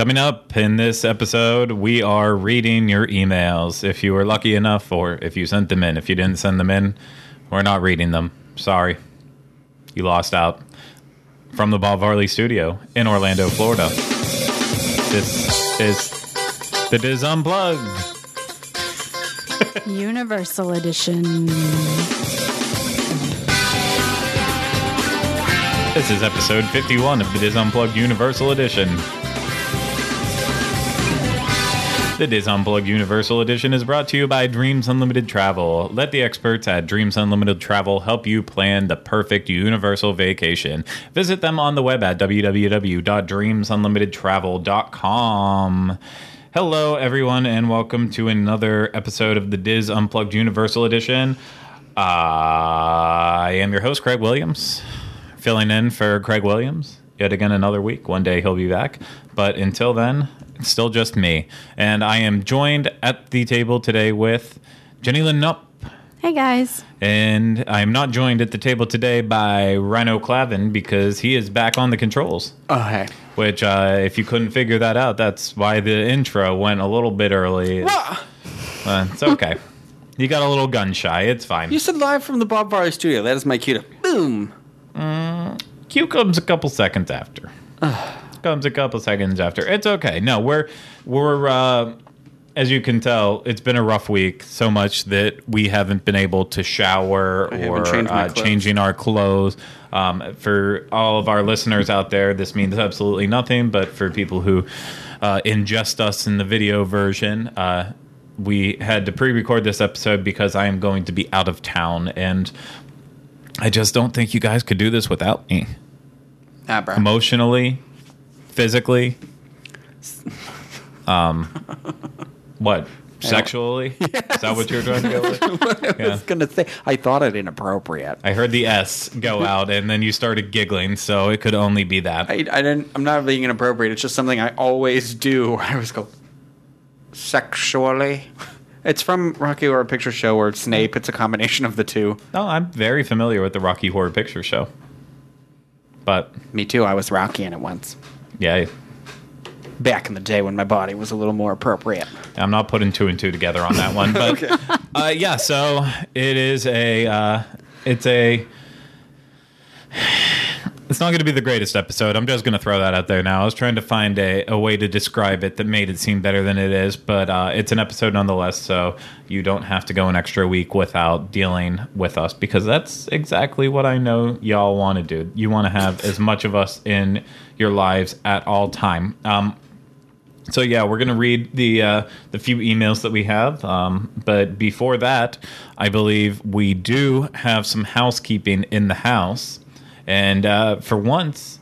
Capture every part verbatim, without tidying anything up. Coming up in this episode, we are reading your emails. If you were lucky enough, or if you sent them in. If you didn't send them in, we're not reading them. Sorry. You lost out. From the Bob Varley studio in Orlando, Florida. This is the Diz Unplugged. Universal Edition. This is episode fifty-one of the Diz Unplugged Universal Edition. The Diz Unplugged Universal Edition is brought to you by Dreams Unlimited Travel. Let the experts at Dreams Unlimited Travel help you plan the perfect universal vacation. Visit them on the web at w w w dot dreams unlimited travel dot com. Hello, everyone, and welcome to another episode of the Diz Unplugged Universal Edition. Uh, I am your host, Craig Williams, filling in for Craig Williams yet again another week. One day he'll be back, but until then, it's still just me. And I am joined at the table today with Jenny Lynn Knop. Hey, guys. And I am not joined at the table today by Rhino Clavin because he is back on the controls. Oh, hey. Which, uh, if you couldn't figure that out, that's why the intro went a little bit early. Well, uh, it's okay. You got a little gun shy. It's fine. You said live from the Bob Varley studio. That is my cue to boom. Mm, cue comes a couple seconds after. comes a couple seconds after. It's okay. No, we're we're uh, as you can tell, it's been a rough week. So much that we haven't been able to shower I or uh, changing our clothes. Um, for all of our listeners out there, this means absolutely nothing, but for people who uh, ingest us in the video version, uh, we had to pre-record this episode because I am going to be out of town, and I just don't think you guys could do this without me. Nah, bro. Emotionally, physically, um, what? Sexually? Yes. Is that what you're trying to go with? I was yeah. going to say, I thought it inappropriate. I heard the S go out, and then you started giggling, so it could only be that. I, I didn't, I'm not being inappropriate. It's just something I always do. I always go, sexually? It's from Rocky Horror Picture Show or Snape. It's a combination of the two. No, I'm very familiar with the Rocky Horror Picture Show. But me too. I was Rocky in it once. Yeah. Back in the day when my body was a little more appropriate. I'm not putting two and two together on that one, but okay. uh, yeah. So it is a, uh, it's a, it's not going to be the greatest episode. I'm just going to throw that out there now. I was trying to find a, a way to describe it that made it seem better than it is, but uh, it's an episode nonetheless. So you don't have to go an extra week without dealing with us because that's exactly what I know y'all want to do. You want to have as much of us in your lives at all time. Um, So, yeah, we're going to read the uh, the few emails that we have. Um, but before that, I believe we do have some housekeeping in the house. And uh, for once,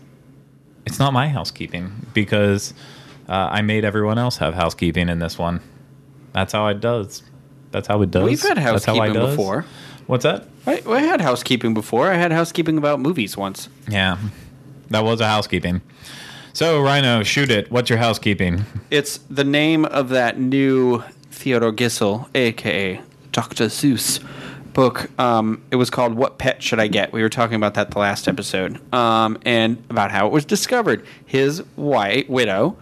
it's not my housekeeping because uh, I made everyone else have housekeeping in this one. That's how it does. That's how it does. We've had housekeeping before. What's that? I, I had housekeeping before. I had housekeeping about movies once. Yeah, that was a housekeeping. So, Rhino, shoot it. What's your housekeeping? It's the name of that new Theodor Geisel, a k a. Doctor Seuss book. Um, it was called What Pet Should I Get? We were talking about that the last episode um, and about how it was discovered. His white widow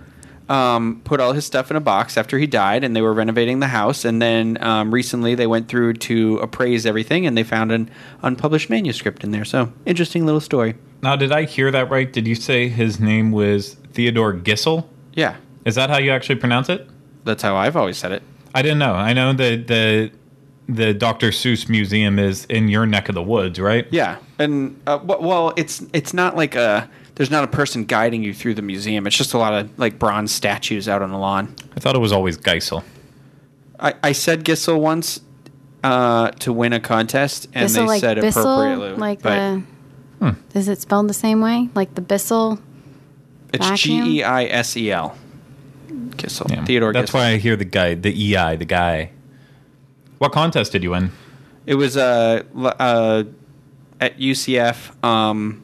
um, put all his stuff in a box after he died, and they were renovating the house. And then um, recently they went through to appraise everything, and they found an unpublished manuscript in there. So, interesting little story. Now, did I hear that right? Did you say his name was Theodor Geisel? Yeah. Is that how you actually pronounce it? That's how I've always said it. I didn't know. I know that the the Doctor Seuss Museum is in your neck of the woods, right? Yeah. And, uh, well, it's it's not like a... There's not a person guiding you through the museum. It's just a lot of, like, bronze statues out on the lawn. I thought it was always Geisel. I, I said Geisel once uh, to win a contest, and Geisel, they like said Bissell, appropriately. Like but, the... Hmm. Is it spelled the same way? Like the Bissell? It's vacuum? G E I S E L. Geisel. Yeah. Theodor Geisel. That's why I hear the guy, the E I, the guy. What contest did you win? It was uh, uh, at U C F. Um,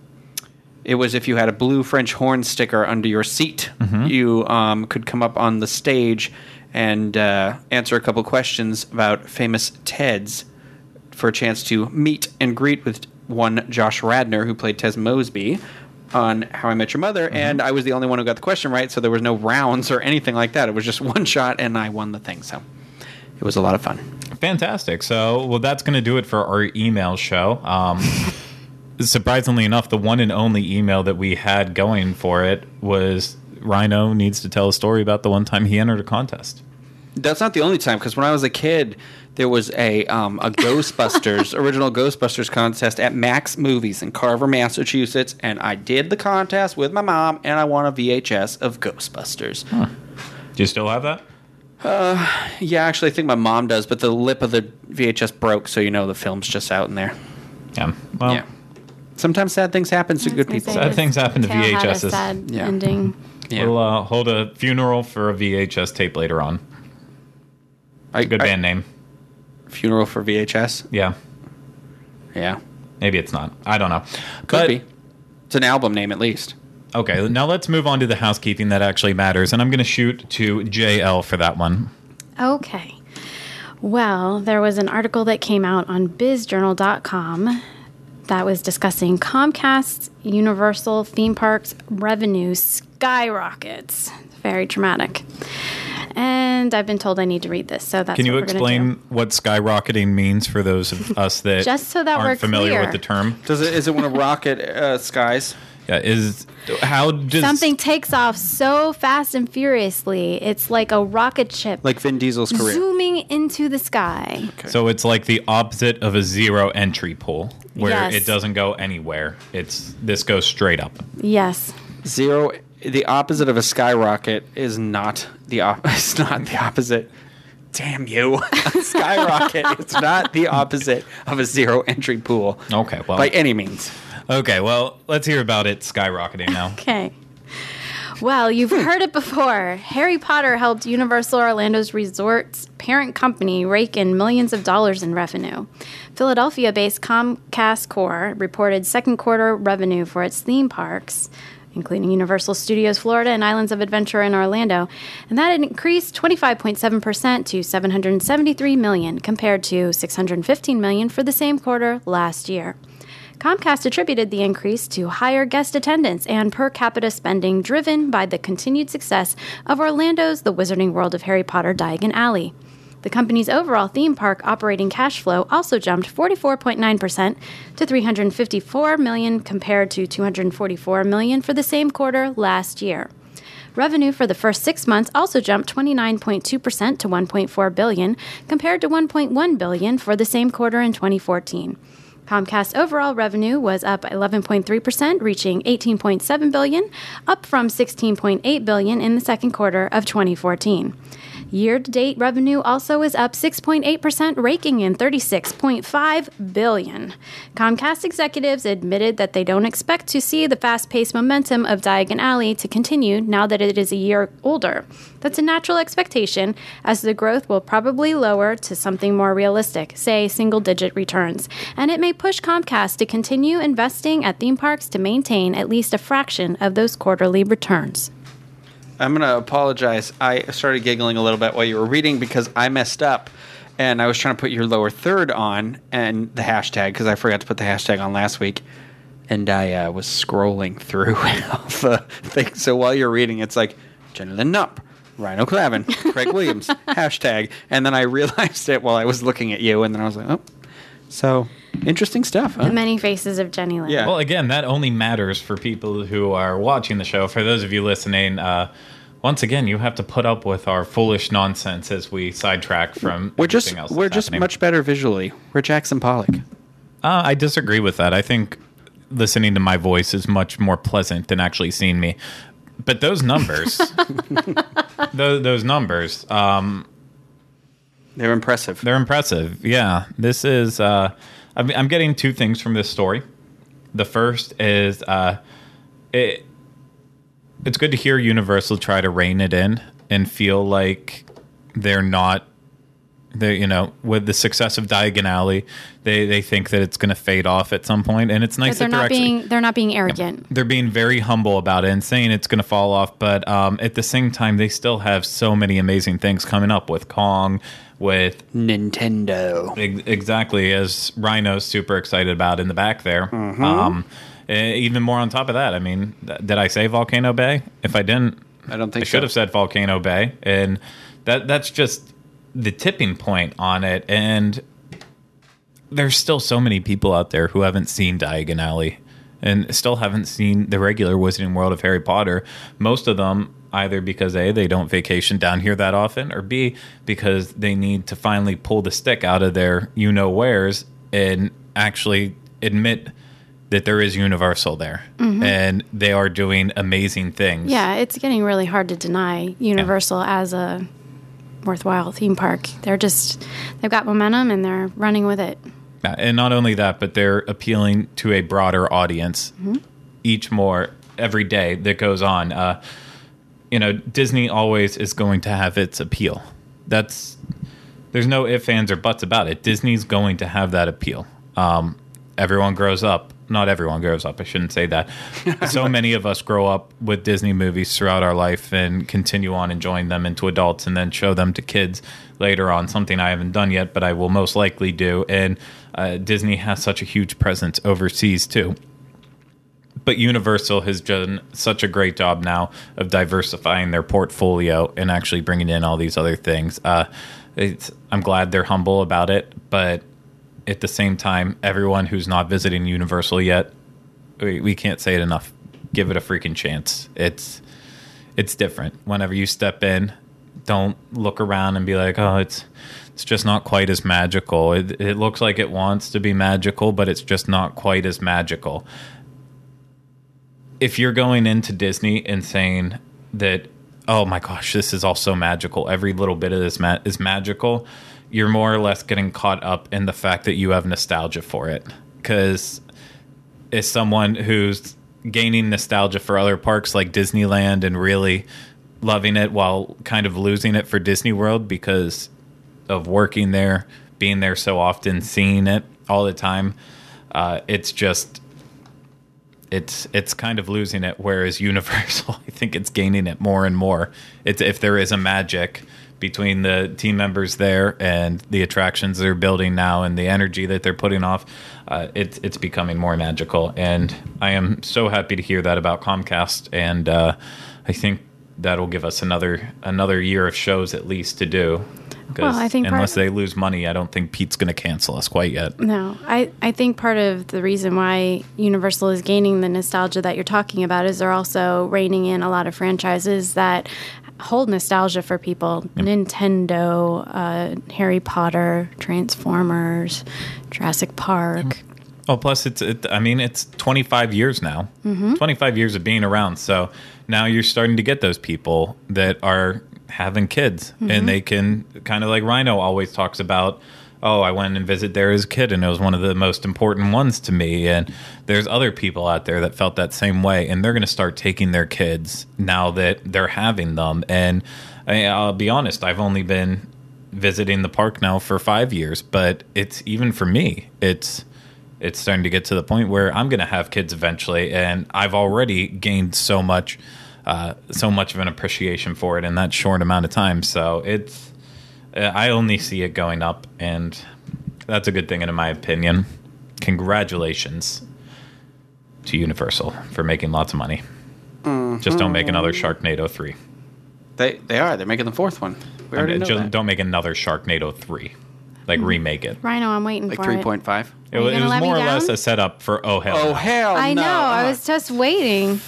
it was if you had a blue French horn sticker under your seat, mm-hmm. you um, could come up on the stage and uh, answer a couple questions about famous Teds for a chance to meet and greet with one Josh Radnor, who played Tess Mosby, on How I Met Your Mother, mm-hmm. and I was the only one who got the question right, so there was no rounds or anything like that. It was just one shot, and I won the thing, so it was a lot of fun. Fantastic. So, well, that's going to do it for our email show. Um, surprisingly enough, the one and only email that we had going for it was Rhino needs to tell a story about the one time he entered a contest. That's not the only time, because when I was a kid, there was a um, a Ghostbusters, original Ghostbusters contest at Max Movies in Carver, Massachusetts, and I did the contest with my mom, and I won a V H S of Ghostbusters. Huh. Do you still have that? Uh, yeah, actually, I think my mom does, but the lip of the V H S broke, so you know the film's just out in there. Yeah, well... Yeah. Sometimes sad things happen to good people. Sad things happen to V H Ses. Sad yeah. ending. Yeah. We'll uh, hold a funeral for a V H S tape later on. It's a good I, band name. Funeral for V H S? Yeah. Yeah. Maybe it's not. I don't know. Could but, be. It's an album name at least. Okay. Now let's move on to the housekeeping that actually matters. And I'm going to shoot to J L for that one. Okay. Well, there was an article that came out on biz journal dot com that was discussing Comcast Universal theme parks revenue skyrockets. Very dramatic. And I've been told I need to read this, so that's Can you what explain what skyrocketing means for those of us that, Just so that aren't we're familiar clear. With the term? Does it is it when a rocket uh, skies? Yeah, is how does something takes off so fast and furiously? It's like a rocket ship, like Vin Diesel's career, zooming into the sky. Okay. So it's like the opposite of a zero entry pool, where yes. it doesn't go anywhere. It's this goes straight up. Yes, zero. The opposite of a skyrocket is not the op- It's not the opposite. Damn you. A skyrocket. It's not the opposite of a zero entry pool. Okay, well, by any means. Okay, well, let's hear about it skyrocketing now. Okay. Well, you've heard it before. Harry Potter helped Universal Orlando's resort's parent company rake in millions of dollars in revenue. Philadelphia-based Comcast Corp reported second quarter revenue for its theme parks, including Universal Studios Florida and Islands of Adventure in Orlando, and that increased twenty-five point seven percent to seven hundred seventy-three million dollars compared to six hundred fifteen million dollars for the same quarter last year. Comcast attributed the increase to higher guest attendance and per capita spending driven by the continued success of Orlando's The Wizarding World of Harry Potter Diagon Alley. The company's overall theme park operating cash flow also jumped forty-four point nine percent to three hundred fifty-four million dollars compared to two hundred forty-four million dollars for the same quarter last year. Revenue for the first six months also jumped twenty-nine point two percent to one point four billion dollars compared to one point one billion dollars for the same quarter in twenty fourteen. Comcast's overall revenue was up eleven point three percent, reaching eighteen point seven billion dollars, up from sixteen point eight billion dollars in the second quarter of twenty fourteen. Year-to-date revenue also is up six point eight percent, raking in thirty-six point five billion dollars. Comcast executives admitted that they don't expect to see the fast-paced momentum of Diagon Alley to continue now that it is a year older. That's a natural expectation, as the growth will probably lower to something more realistic, say single-digit returns, and it may push Comcast to continue investing at theme parks to maintain at least a fraction of those quarterly returns. I'm going to apologize. I started giggling a little bit while you were reading because I messed up, and I was trying to put your lower third on and the hashtag because I forgot to put the hashtag on last week, and I uh, was scrolling through all the things. So while you're reading, it's like, Jenny Lynn Knop, Rhino Clavin, Craig Williams, hashtag, and then I realized it while I was looking at you, and then I was like, oh, so... Interesting stuff, huh? The many faces of Jenny Lynn. Yeah. Well, again, that only matters for people who are watching the show. For those of you listening, uh, once again, you have to put up with our foolish nonsense as we sidetrack from we're everything just, else. We're just happening. Much better visually. We're Jackson Pollock. Uh, I disagree with that. I think listening to my voice is much more pleasant than actually seeing me. But those numbers, those, those numbers, um, they're impressive. They're impressive, yeah. This is... Uh, I'm getting two things from this story. The first is uh, it. It's good to hear Universal try to rein it in and feel like they're not. They, you know, with the success of Diagon Alley, they, they think that it's going to fade off at some point, and it's nice they're that they're not actually, being they're not being arrogant. Yeah, they're being very humble about it and saying it's going to fall off, but um, at the same time, they still have so many amazing things coming up with Kong, with Nintendo, ex- exactly as Rhino's super excited about in the back there. Mm-hmm. Um, even more on top of that, I mean, th- did I say Volcano Bay? If I didn't, I don't think I should so. have said Volcano Bay. And that that's just the tipping point on it. And there's still so many people out there who haven't seen Diagon Alley and still haven't seen the regular Wizarding World of Harry Potter. Most of them, either because A, they don't vacation down here that often, or B, because they need to finally pull the stick out of their you-know-wheres and actually admit that there is Universal there. Mm-hmm. And they are doing amazing things. Yeah, it's getting really hard to deny Universal yeah. as a worthwhile theme park. They're just, they've got momentum and they're running with it. And not only that, but they're appealing to a broader audience mm-hmm. each more every day that goes on. Uh, you know, Disney always is going to have its appeal. That's, there's no ifs, ands, or buts about it. Disney's going to have that appeal. Um, everyone grows up. Not everyone grows up. I shouldn't say that. So many of us grow up with Disney movies throughout our life and continue on enjoying them into adults and then show them to kids later on, something I haven't done yet, but I will most likely do. And uh, Disney has such a huge presence overseas, too. But Universal has done such a great job now of diversifying their portfolio and actually bringing in all these other things. Uh, it's, I'm glad they're humble about it, but at the same time, everyone who's not visiting Universal yet, we, we can't say it enough. Give it a freaking chance. It's it's different. Whenever you step in, don't look around and be like, oh, it's it's just not quite as magical. It, it looks like it wants to be magical, but it's just not quite as magical. If you're going into Disney and saying that, oh my gosh, this is all so magical, every little bit of this ma- is magical, you're more or less getting caught up in the fact that you have nostalgia for it. Because as someone who's gaining nostalgia for other parks like Disneyland and really loving it while kind of losing it for Disney World because of working there, being there so often, seeing it all the time, uh, it's just, it's it's kind of losing it. Whereas Universal, I think it's gaining it more and more. It's, if there is a magic between the team members there and the attractions they're building now and the energy that they're putting off, uh, it's it's becoming more magical. And I am so happy to hear that about Comcast. And uh, I think that'll give us another another year of shows at least to do. Well, I think unless they lose money, I don't think Pete's going to cancel us quite yet. No, I, I think part of the reason why Universal is gaining the nostalgia that you're talking about is they're also reining in a lot of franchises that hold nostalgia for people. Yep. Nintendo, uh, Harry Potter, Transformers, Jurassic Park. Oh, plus it's, it, I mean, it's twenty-five years now, mm-hmm. twenty-five years of being around. So now you're starting to get those people that are having kids mm-hmm. and they can kind of, like Rhino always talks about, oh, I went and visited there as a kid and it was one of the most important ones to me. And there's other people out there that felt that same way, and they're going to start taking their kids now that they're having them. And I mean, I'll be honest, I've only been visiting the park now for five years, but it's, even for me, it's it's starting to get to the point where I'm going to have kids eventually, and I've already gained so much Uh, so much of an appreciation for it in that short amount of time. So it's, uh, I only see it going up, and that's a good thing, in my opinion. Congratulations to Universal for making lots of money. Mm-hmm. Just don't make another Sharknado three. They they are. They're making the fourth one. We already know that. Don't make another Sharknado three. Like, mm-hmm. remake it. Rhino, I'm waiting like for three point five. It. Like three point five? It was more or less a setup for Oh Hell. Oh Hell no. I know. I was just waiting.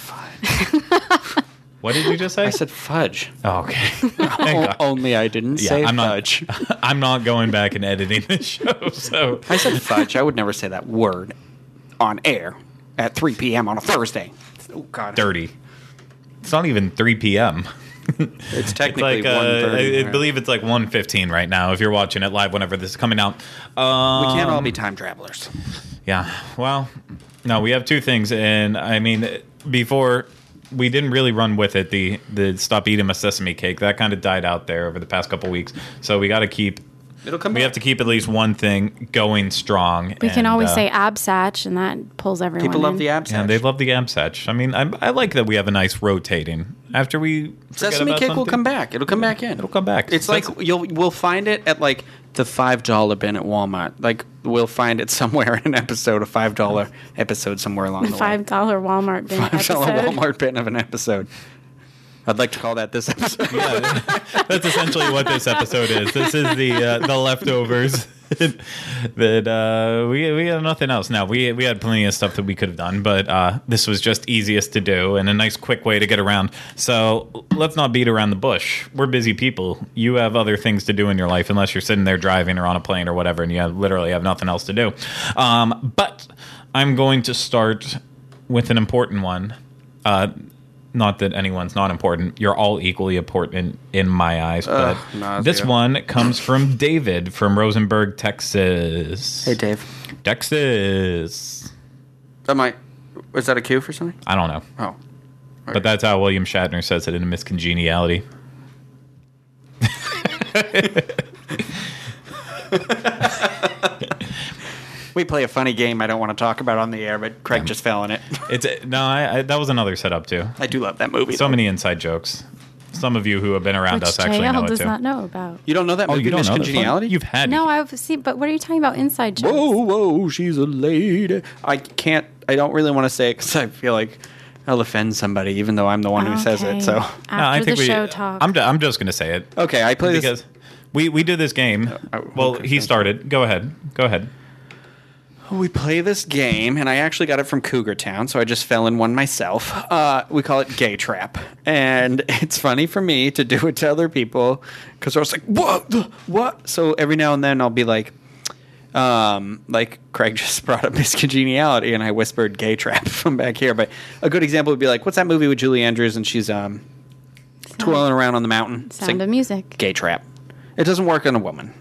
What did you just say? I said fudge. Oh, okay. o- only I didn't yeah, say I'm fudge. Not, I'm not going back and editing this show. So I said fudge. I would never say that word on air at three p.m. on a Thursday. Oh God. Dirty. It's not even three p.m. It's technically it's like, uh, I, I believe it's like one fifteen right now if you're watching it live whenever this is coming out. Um, we can't all be time travelers. Yeah. Well, no, we have two things. And, I mean, before, we didn't really run with it, the, the Stop Eating a Sesame Cake. That kind of died out there over the past couple weeks. So we got to keep – It'll come we back. Have to keep at least one thing going strong. We and, can always uh, say absatch, and that pulls everyone People in. Love the absatch. Yeah, they love the absatch. I mean, I, I like that we have a nice rotating – After we Sesame Cake something. will come back. It'll come back in. It'll come back. It's That's like you'll we'll find it at like the five dollar bin at Walmart. Like we'll find it somewhere in an episode, a five dollar episode somewhere along the way. five dollar Walmart bin episode. five dollar Walmart bin of an episode. I'd like to call that this episode. Yeah, that's essentially what this episode is. This is the uh, the leftovers. that uh, we we had nothing else. Now we we had plenty of stuff that we could have done, but uh, this was just easiest to do and a nice quick way to get around. So let's not beat around the bush. We're busy people. You have other things to do in your life, unless you're sitting there driving or on a plane or whatever, and you have, literally have nothing else to do. Um, but I'm going to start with an important one. Uh, Not that anyone's not important. You're all equally important in, in my eyes. But Ugh, nausea. This one comes from David from Rosenberg, Texas. Hey, Dave. Texas. Am I, is that a cue for something? I don't know. Oh. All but right. That's how William Shatner says it in Miss Congeniality. We play a funny game I don't want to talk about on the air, but Craig um, just fell in it. It's no, I, I, that was another setup, too. I do love that movie. So though. Many inside jokes. Some of you who have been around Which us actually J L know it, too. Does not know about. You don't know that movie, oh, you don't Miss know Congeniality? You've had No, I've seen, but what are you talking about inside jokes? Whoa, whoa, she's a lady. I can't, I don't really want to say it because I feel like I'll offend somebody, even though I'm the one okay. who says it. So After no, I think the we, show talk. I'm, d- I'm just going to say it. Okay, I play because this. We, we do this game. Oh, oh, well, okay, he started. You. Go ahead. Go ahead. We play this game, and I actually got it from Cougar Town, so I just fell in one myself. Uh, we call it Gay Trap, and it's funny for me to do it to other people because I was like, "What? What?" So every now and then I'll be like, um, "Like Craig just brought up Miss Congeniality," and I whispered "Gay Trap" from back here. But a good example would be like, "What's that movie with Julie Andrews and she's um, twirling around on the mountain?" Sound of Music. Gay Trap. It doesn't work on a woman.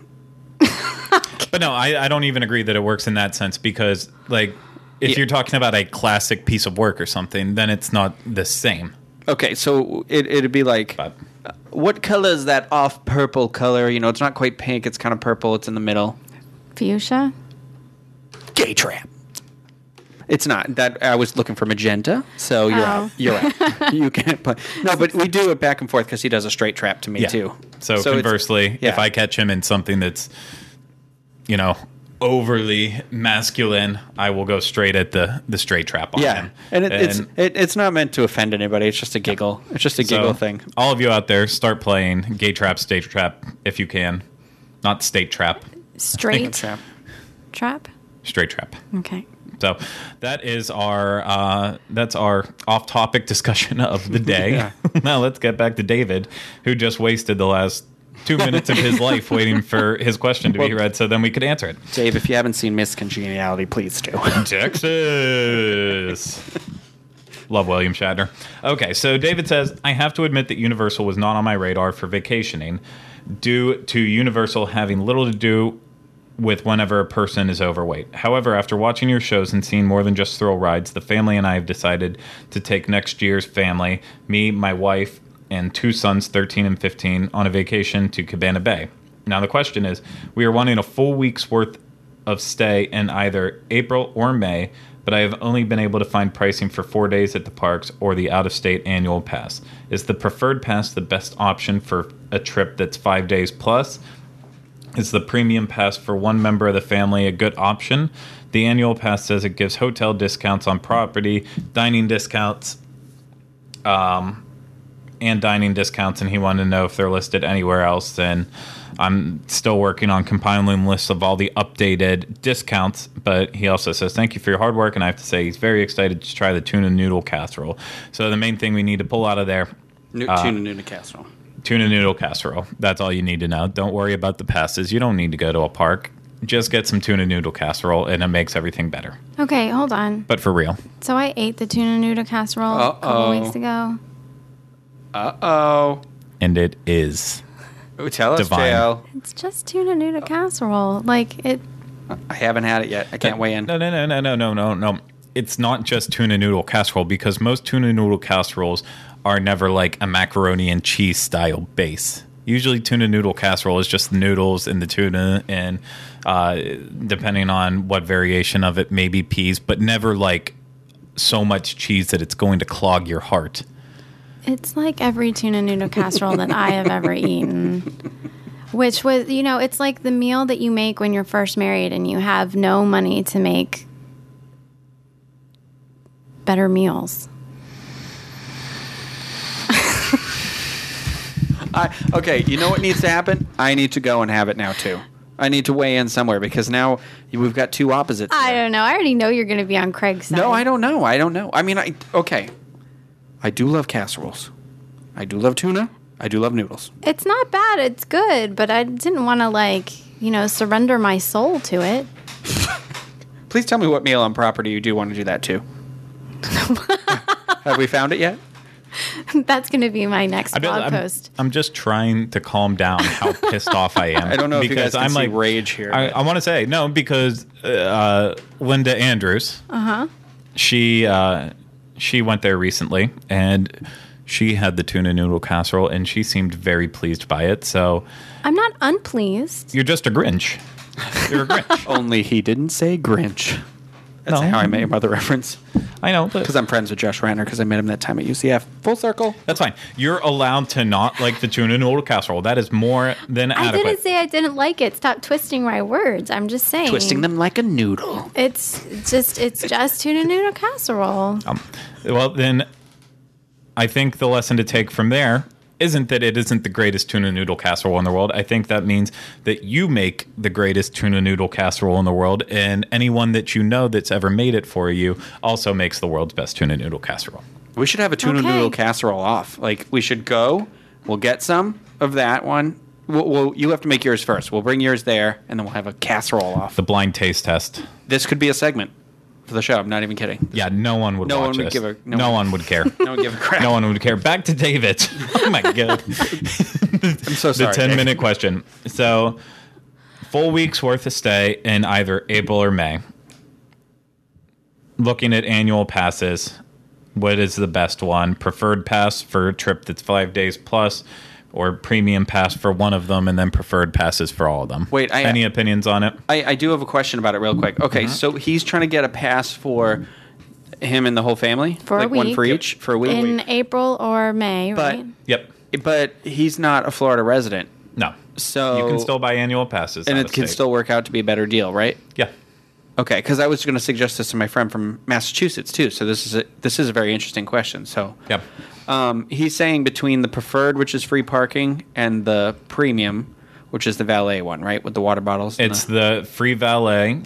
But no, I, I don't even agree that it works in that sense because, like, if yeah. you're talking about a classic piece of work or something, then it's not the same. Okay, so it, it'd be like, but. What color is that off-purple color? You know, it's not quite pink. It's kind of purple. It's in the middle. Fuchsia? Gay Trap. It's not. That I was looking for magenta, so you're oh. out. You're out. You can't play. No, but we do it back and forth because he does a straight trap to me, yeah. too. So, so conversely, yeah. if I catch him in something that's... you know, overly masculine, I will go straight at the, the straight trap on yeah. him. And, it, and it's it, it's not meant to offend anybody. It's just a giggle. It's just a giggle so, thing. All of you out there, start playing Gay Trap, State Trap, if you can. Not State Trap. Straight Trap. Trap? Straight Trap. Okay. So that is our uh, that's our off-topic discussion of the day. Yeah. Now let's get back to David, who just wasted the last... two minutes of his life waiting for his question to well, be read so then we could answer it. Dave, if you haven't seen Miss Congeniality, please do. Texas. Love William Shatner. Okay, so David says, I have to admit that Universal was not on my radar for vacationing due to Universal having little to do with whenever a person is overweight. However, after watching your shows and seeing more than just thrill rides, the family and I have decided to take next year's family, me, my wife, and two sons, thirteen and fifteen, on a vacation to Cabana Bay. Now the question is, we are wanting a full week's worth of stay in either April or May, but I have only been able to find pricing for four days at the parks or the out-of-state annual pass. Is the preferred pass the best option for a trip that's five days plus? Is the premium pass for one member of the family a good option? The annual pass says it gives hotel discounts on property, dining discounts, um... and dining discounts, and he wanted to know if they're listed anywhere else. And I'm still working on compiling lists of all the updated discounts, but he also says, thank you for your hard work, and I have to say he's very excited to try the tuna noodle casserole. So the main thing we need to pull out of there... No, uh, tuna noodle casserole. Tuna noodle casserole. That's all you need to know. Don't worry about the passes. You don't need to go to a park. Just get some tuna noodle casserole, and it makes everything better. Okay, hold on. But for real. So I ate the tuna noodle casserole Uh-oh. a couple weeks ago. Uh-oh. And it is Ooh, tell divine. Us, J L. It's just tuna noodle casserole. Like, it... I haven't had it yet. I can't no, weigh in. No, no, no, no, no, no, no, no. It's not just tuna noodle casserole because most tuna noodle casseroles are never like a macaroni and cheese style base. Usually tuna noodle casserole is just the noodles and the tuna and uh, depending on what variation of it, maybe peas, but never like so much cheese that it's going to clog your heart. It's like every tuna noodle casserole that I have ever eaten. Which was, you know, it's like the meal that you make when you're first married and you have no money to make better meals. I, okay, you know what needs to happen? I need to go and have it now, too. I need to weigh in somewhere because now we've got two opposites. I there. don't know. I already know you're going to be on Craig's side. No, I don't know. I don't know. I mean, I okay. I do love casseroles. I do love tuna. I do love noodles. It's not bad. It's good. But I didn't want to, like, you know, surrender my soul to it. Please tell me what meal on property you do want to do that to. Have we found it yet? That's going to be my next blog I'm, post. I'm just trying to calm down how pissed off I am. I don't know if you guys can I'm see like, rage here. I, I want to say, no, because uh, Linda Andrews, uh-huh. she, uh, she went there recently, and she had the tuna noodle casserole, and she seemed very pleased by it. So I'm not unpleased. You're just a Grinch. You're a Grinch. Only he didn't say Grinch. That's no. How I Met Your Mother reference. I know. Because I'm friends with Josh Reiner because I met him that time at U C F. Full circle. That's fine. You're allowed to not like the tuna noodle casserole. That is more than I adequate. I didn't say I didn't like it. Stop twisting my words. I'm just saying. Twisting them like a noodle. It's just it's just tuna noodle casserole. Um, well, then I think the lesson to take from there isn't that it isn't the greatest tuna noodle casserole in the world. I think that means that you make the greatest tuna noodle casserole in the world, and anyone that you know that's ever made it for you also makes the world's best tuna noodle casserole. We should have a tuna okay. noodle casserole off. Like, we should go, we'll get some of that one. We'll, we'll, you have to make yours first. We'll bring yours there, and then we'll have a casserole off. The blind taste test. This could be a segment for the show. I'm not even kidding. This yeah, no one would no watch one would this. Give a, no, no one, one would care. No one would give a crap. No one would care. Back to David. Oh, my God. I'm so sorry. The ten-minute question. So, full week's worth of stay in either April or May. Looking at annual passes, what is the best one? Preferred pass for a trip that's five days plus, or premium pass for one of them, and then preferred passes for all of them. Wait, I, any opinions on it? I, I do have a question about it real quick. Okay, uh-huh. So he's trying to get a pass for him and the whole family? For like a week. One for each? Yep. For a week? In week. April or May, but, right? Yep. But he's not a Florida resident. No. So you can still buy annual passes. And it can state. still work out to be a better deal, right? Yeah. Okay, because I was going to suggest this to my friend from Massachusetts, too. So this is a, this is a very interesting question. So yep. Um, he's saying between the preferred, which is free parking, and the premium, which is the valet one, right, with the water bottles. It's the, the free valet,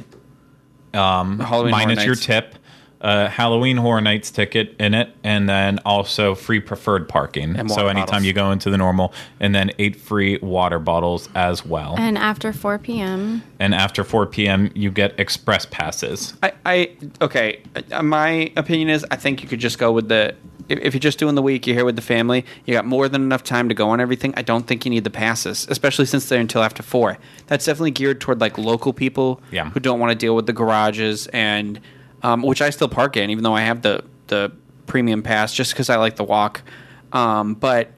um, minus your tip, uh, Halloween Horror Nights ticket in it, and then also free preferred parking. So anytime bottles. You go into the normal, and then eight free water bottles as well. And after four p.m. And after four p.m., you get express passes. I, I okay. My opinion is I think you could just go with the. If you're just doing the week, you're here with the family, you got more than enough time to go on everything. I don't think you need the passes, especially since they're until after four. That's definitely geared toward like local people yeah. who don't want to deal with the garages, and um, which I still park in, even though I have the, the premium pass, just because I like the walk. Um, but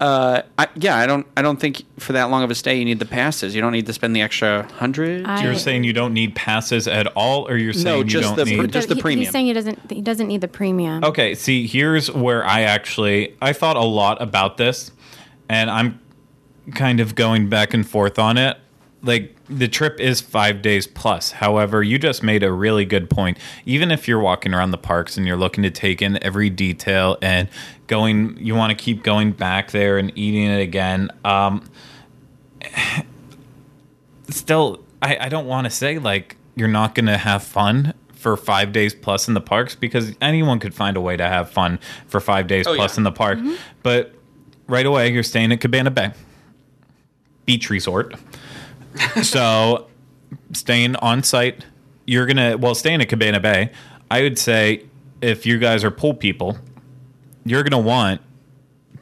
uh, I, yeah, I don't I don't think for that long of a stay you need the passes. You don't need to spend the extra hundred. I, you're saying you don't need passes at all, or you're saying no, just you don't the, need just the premium? He, he's saying he doesn't he doesn't need the premium. Okay, see, here's where I actually I thought a lot about this, and I'm kind of going back and forth on it. Like, the trip is five days plus. However, you just made a really good point. Even if you're walking around the parks and you're looking to take in every detail and going, you want to keep going back there and eating it again. Um, still, I, I don't want to say, like, you're not going to have fun for five days plus in the parks, because anyone could find a way to have fun for five days oh, plus yeah. in the park. Mm-hmm. But right away, you're staying at Cabana Bay Beach Resort. So, staying on site, you're going to, well, staying at Cabana Bay, I would say if you guys are pool people, you're going to want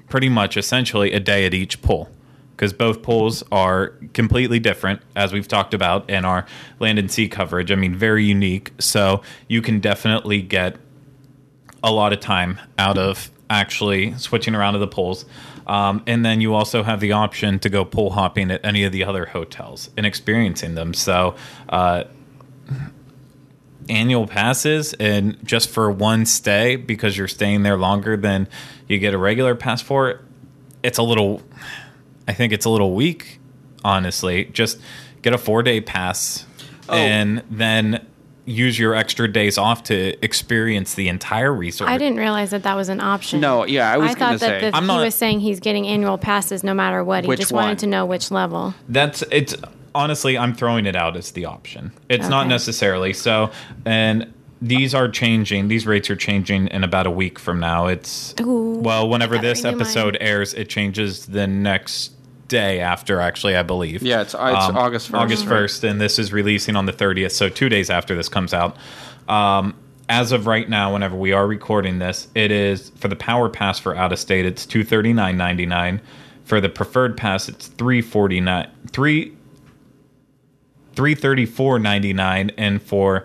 pretty much essentially a day at each pool, because both pools are completely different, as we've talked about in our land and sea coverage. I mean, very unique. So, you can definitely get a lot of time out of actually switching around to the pools. Um, and then you also have the option to go pool hopping at any of the other hotels and experiencing them. So uh, annual passes, and just for one stay, because you're staying there longer than you get a regular pass for, it's a little, I think it's a little weak honestly. Just get a four-day pass oh. and then use your extra days off to experience the entire resort. I didn't realize that that was an option. No, yeah, I was going to say. I thought that the, I'm he not, was saying he's getting annual passes no matter what. He just one? wanted to know which level. That's it's honestly, I'm throwing it out as the option. It's okay. not necessarily so, and these are changing. These rates are changing in about a week from now. It's Ooh, well, whenever this episode airs, it changes the next day after, actually, I believe. Yeah, it's, it's um, August first. August first, right? And this is releasing on the thirtieth, so two days after this comes out. Um, as of right now, whenever we are recording this, it is, for the Power Pass for out-of-state, it's two hundred thirty-nine dollars and ninety-nine cents. For the Preferred Pass, it's three hundred forty-nine dollars three hundred thirty-four dollars and ninety-nine cents, and for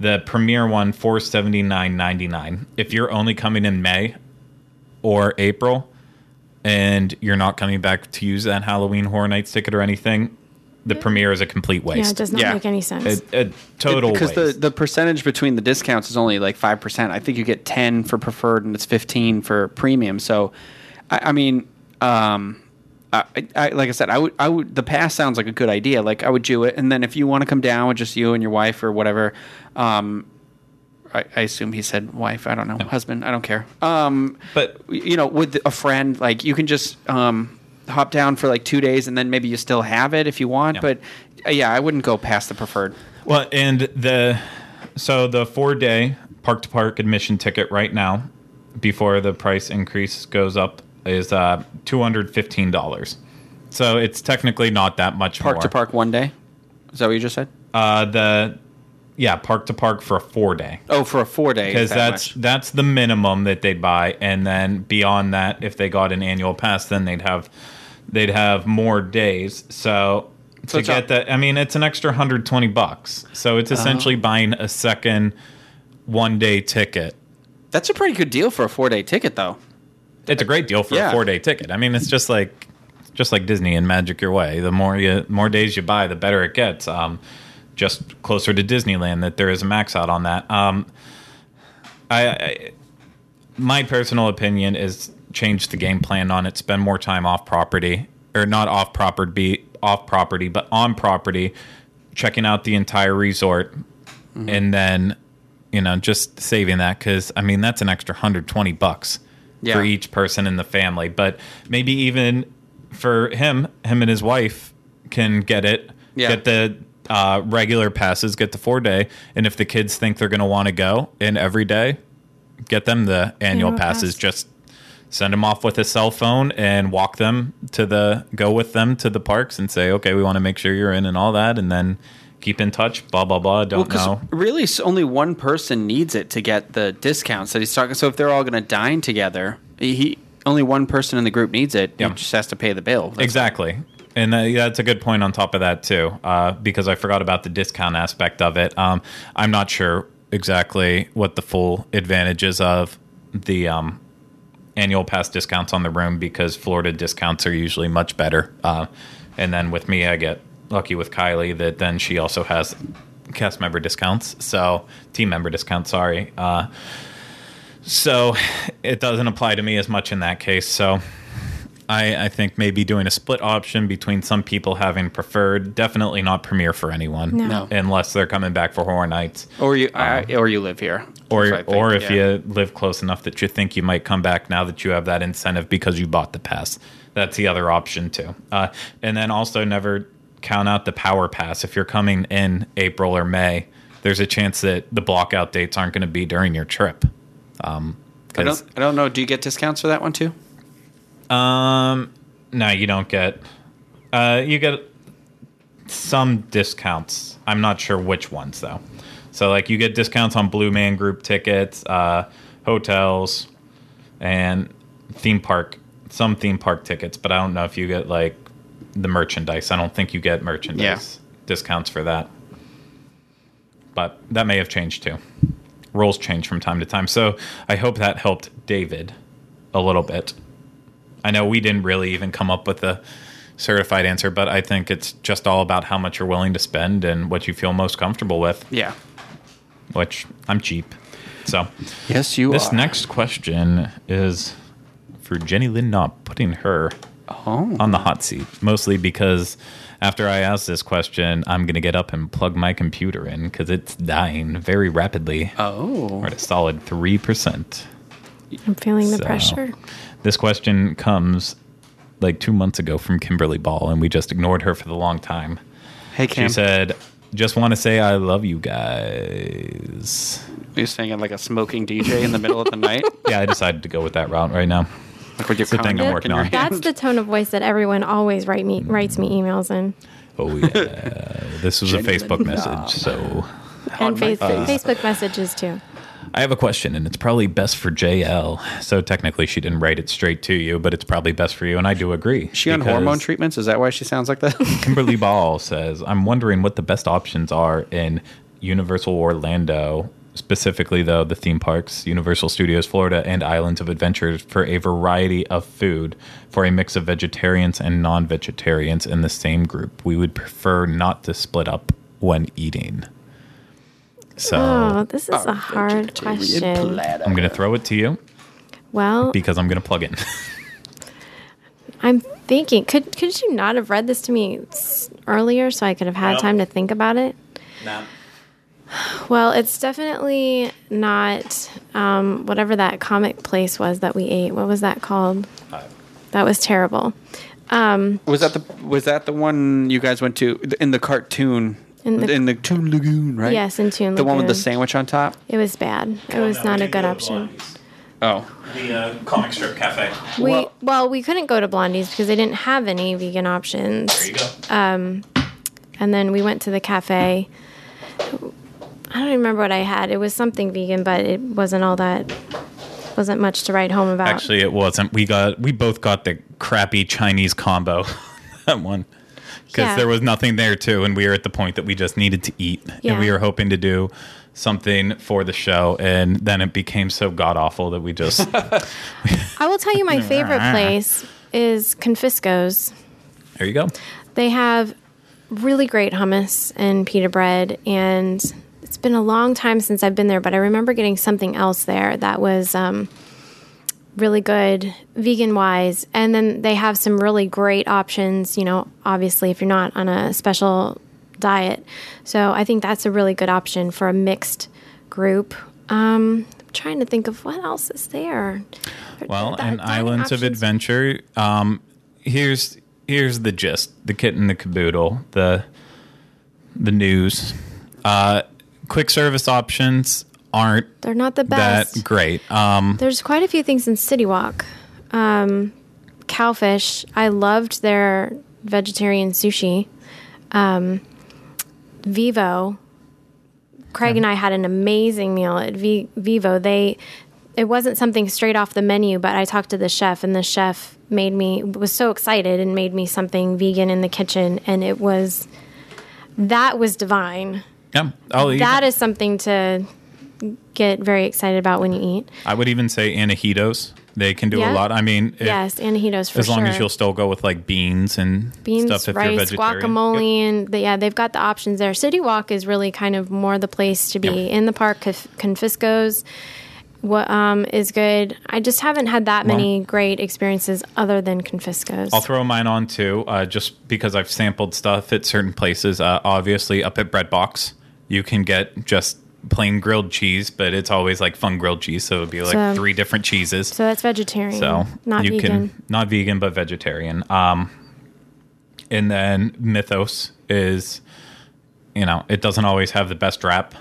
the Premier one, four hundred seventy-nine dollars and ninety-nine cents. If you're only coming in May or April, and you're not coming back to use that Halloween Horror Nights ticket or anything, the premiere is a complete waste. Yeah, it does not yeah. make any sense. A, a total it, because waste. Because the, the percentage between the discounts is only like five percent. I think you get ten for preferred and it's fifteen for premium. So, I, I mean, um, I, I, like I said, I would, I would. The pass sounds like a good idea. Like, I would do it. And then if you want to come down with just you and your wife or whatever, um, I assume he said wife. I don't know. No. Husband. I don't care. Um, but, you know, with a friend, like, you can just um, hop down for like two days and then maybe you still have it if you want. Yeah. But, uh, yeah, I wouldn't go past the preferred. Well, and the so the four-day park-to-park admission ticket right now, before the price increase goes up, is uh, two hundred fifteen dollars. So it's technically not that much park more. Park-to-park one day? Is that what you just said? Uh, the... Yeah, park to park for a four day. Oh, for a four day. Because that that's much. that's the minimum that they'd buy, and then beyond that, if they got an annual pass, then they'd have they'd have more days. So, so to get up. that, I mean, it's an extra hundred twenty bucks. So it's essentially oh. buying a second one day ticket. That's a pretty good deal for a four day ticket, though. It's a great deal for yeah. a four day ticket. I mean, it's just like just like Disney and Magic Your Way. The more you more days you buy, the better it gets. Um, just closer to Disneyland, that there is a max out on that. Um, I, I my personal opinion is change the game plan on it. Spend more time off property, or not off property, be off property, but on property, checking out the entire resort, mm-hmm. and then you know just saving that, because I mean that's an extra one hundred twenty bucks yeah. for each person in the family. But maybe even for him, him and his wife can get it. Yeah. Get the Uh, regular passes, get the four day, and if the kids think they're going to want to go in every day, get them the annual yeah, passes. Pass. Just send them off with a cell phone and walk them to the, go with them to the parks and say, okay, we want to make sure you're in and all that, and then keep in touch. Blah blah blah. Don't well, know. Really, only one person needs it to get the discounts that he's talking. So if they're all going to dine together, he only one person in the group needs it. Yeah. He just has to pay the bill. That's exactly. It. And that's a good point on top of that, too, uh, because I forgot about the discount aspect of it. Um, I'm not sure exactly what the full advantage is of the um, annual pass discounts on the room, because Florida discounts are usually much better. Uh, and then with me, I get lucky with Kylie that then she also has cast member discounts. So team member discounts, sorry. Uh, so it doesn't apply to me as much in that case. So. I, I think maybe doing a split option between some people having preferred, definitely not premiere for anyone, no. unless they're coming back for Horror Nights, or you, uh, I, or you live here, or think, or if yeah. you live close enough that you think you might come back now that you have that incentive because you bought the pass. That's the other option too, uh, and then also never count out the Power Pass. If you're coming in April or May, there's a chance that the blockout dates aren't going to be during your trip. Um, I don't, I don't know. Do you get discounts for that one too? Um, no, you don't get, uh, you get some discounts. I'm not sure which ones though. So like you get discounts on Blue Man Group tickets, uh, hotels and theme park, some theme park tickets, but I don't know if you get like the merchandise. I don't think you get merchandise yeah. discounts for that, but that may have changed too. Rules change from time to time. So I hope that helped David a little bit. I know we didn't really even come up with a certified answer, but I think it's just all about how much you're willing to spend and what you feel most comfortable with. Yeah. Which I'm cheap. So yes, you are. This next question is for Jenny Lynn Knop, putting her Oh. On the hot seat, mostly because after I ask this question, I'm going to get up and plug my computer in because it's dying very rapidly. Oh. We're at a solid three percent. I'm feeling so, the pressure. This question comes like two months ago from Kimberly Ball, and we just ignored her for the long time. Hey, Kim. She said, just want to say I love you guys. Are you singing like a smoking D J in the middle of the night? Yeah, I decided to go with that route right now. Like with your the thing I'm working on. That's the tone of voice that everyone always write me, writes me emails in. Oh, yeah. This was a Facebook message, so. And face- uh, Facebook messages, too. I have a question, and it's probably best for J L. So technically she didn't write it straight to you, but it's probably best for you, and I do agree. Is she on hormone treatments? Is that why she sounds like that? Kimberly Ball says, I'm wondering what the best options are in Universal Orlando, specifically, though, the theme parks, Universal Studios Florida, and Islands of Adventure for a variety of food for a mix of vegetarians and non-vegetarians in the same group. We would prefer not to split up when eating. So, oh, this is a hard question. Platter. I'm going to throw it to you. Well, because I'm going to plug in. I'm thinking, could could you not have read this to me earlier so I could have had nope. time to think about it? No. Nah. Well, it's definitely not um, whatever that comic place was that we ate. What was that called? Uh, that was terrible. Um, was that the was that the one you guys went to in the cartoon? In the, in the Toon Lagoon, right? Yes, in Toon Lagoon. The one with the sandwich on top? It was bad. It was not a good option. Oh. The uh, comic strip cafe. We well, well, we couldn't go to Blondie's because they didn't have any vegan options. There you go. Um, and then we went to the cafe. I don't remember what I had. It was something vegan, but it wasn't all that... wasn't much to write home about. Actually, it wasn't. We got we both got the crappy Chinese combo. That one. Because yeah. there was nothing there, too, and we were at the point that we just needed to eat. Yeah. And we were hoping to do something for the show, and then it became so god-awful that we just... I will tell you my favorite place is Confisco's. There you go. They have really great hummus and pita bread, and it's been a long time since I've been there, but I remember getting something else there that was... Um, really good vegan-wise, and then they have some really great options, you know, obviously if you're not on a special diet. So I think that's a really good option for a mixed group. Um, I'm trying to think of what else is there. Well, and Islands of Adventure, um, here's here's the gist, the kitten, the caboodle, the, the news. Uh, quick service options. Aren't they're not the best that great. Um, there's quite a few things in City Walk. Um, Cowfish, I loved their vegetarian sushi. Um, Vivo, Craig yeah. and I had an amazing meal at v- Vivo. They it wasn't something straight off the menu, but I talked to the chef, and the chef made me was so excited and made me something vegan in the kitchen, and it was that was divine. Yeah, I'll eat that it. Is something to. Get very excited about when you eat. I would even say Anahitos. They can do yeah. a lot. I mean, if, yes, Anahitos for as long sure. as you'll still go with like beans and beans, stuff. If rice, you're vegetarian. Guacamole, yep. and the, yeah, they've got the options there. City Walk is really kind of more the place to be yep. in the park. Confisco's what um, is good. I just haven't had that well, many great experiences other than Confisco's. I'll throw mine on too, uh, just because I've sampled stuff at certain places. Uh, obviously, up at Breadbox, you can get just. Plain grilled cheese, but it's always like fun grilled cheese, so it'd be like so, three different cheeses. So that's vegetarian. So not you vegan. Can not vegan, but vegetarian. Um, and then Mythos is, you know, it doesn't always have the best wrap.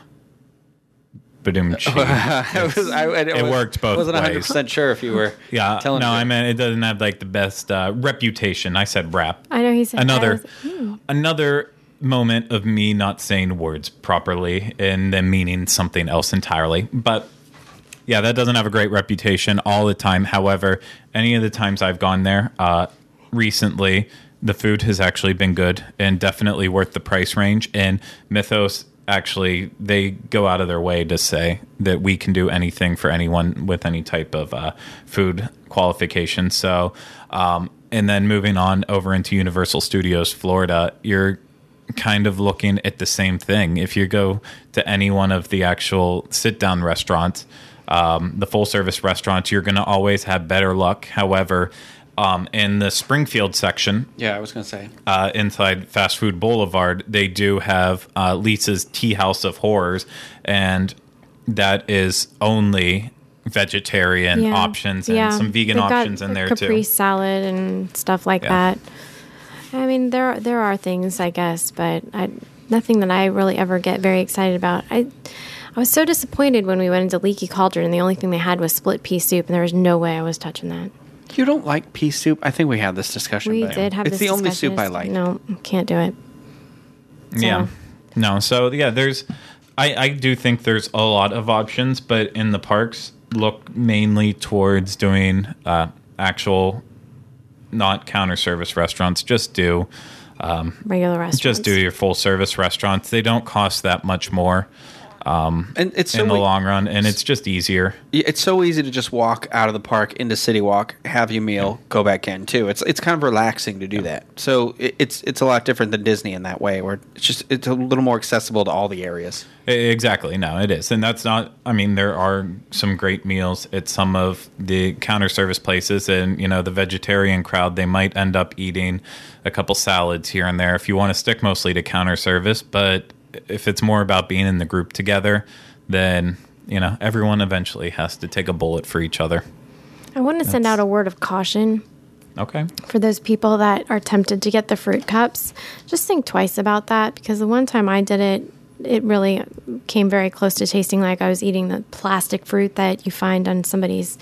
Badum cheese. it, was, I, it, it was, worked both ways. I wasn't one hundred percent ways. Sure if you were yeah, telling me. No, you. I mean, it doesn't have like the best uh, reputation. I said wrap. I know he said another. Was, another. Moment of me not saying words properly and then meaning something else entirely. But yeah, that doesn't have a great reputation all the time. However, any of the times I've gone there uh, recently, the food has actually been good and definitely worth the price range. And Mythos, actually, they go out of their way to say that we can do anything for anyone with any type of uh, food qualification. So, um, and then moving on over into Universal Studios Florida, you're kind of looking at the same thing. If you go to any one of the actual sit-down restaurants, um, the full-service restaurants, you're going to always have better luck. However, Um, in the Springfield section. Yeah, I was going to say. Uh, inside Fast Food Boulevard, they do have uh, Lisa's Tea House of Horrors, and that is only vegetarian yeah. options and yeah. some vegan They've options got in there, Capri too. Capri salad and stuff like yeah. that. I mean, there are, there are things, I guess, but I, nothing that I really ever get very excited about. I I was so disappointed when we went into Leaky Cauldron, and the only thing they had was split pea soup, and there was no way I was touching that. You don't like pea soup? I think we had this discussion. We did have this discussion. It's the only soup I like. No, can't do it. So. Yeah. No, so, yeah, there's... I, I do think there's a lot of options, but in the parks, look mainly towards doing uh, actual, not counter-service restaurants. Just do... Um, regular restaurants. Just do your full-service restaurants. They don't cost that much more. Um, and it's so in the e- long run, and it's just easier. It's so easy to just walk out of the park into City Walk, have your meal, yeah. go back in too. It's it's kind of relaxing to do yeah. that. So it, it's it's a lot different than Disney in that way, where it's just it's a little more accessible to all the areas. Exactly. No, it is, and that's not. I mean, there are some great meals at some of the counter service places, and you know the vegetarian crowd, they might end up eating a couple salads here and there if you want to stick mostly to counter service, but. If it's more about being in the group together, then, you know, everyone eventually has to take a bullet for each other. I want to That's... send out a word of caution. Okay. For those people that are tempted to get the fruit cups, just think twice about that, because the one time I did it, it really came very close to tasting like I was eating the plastic fruit that you find on somebody's,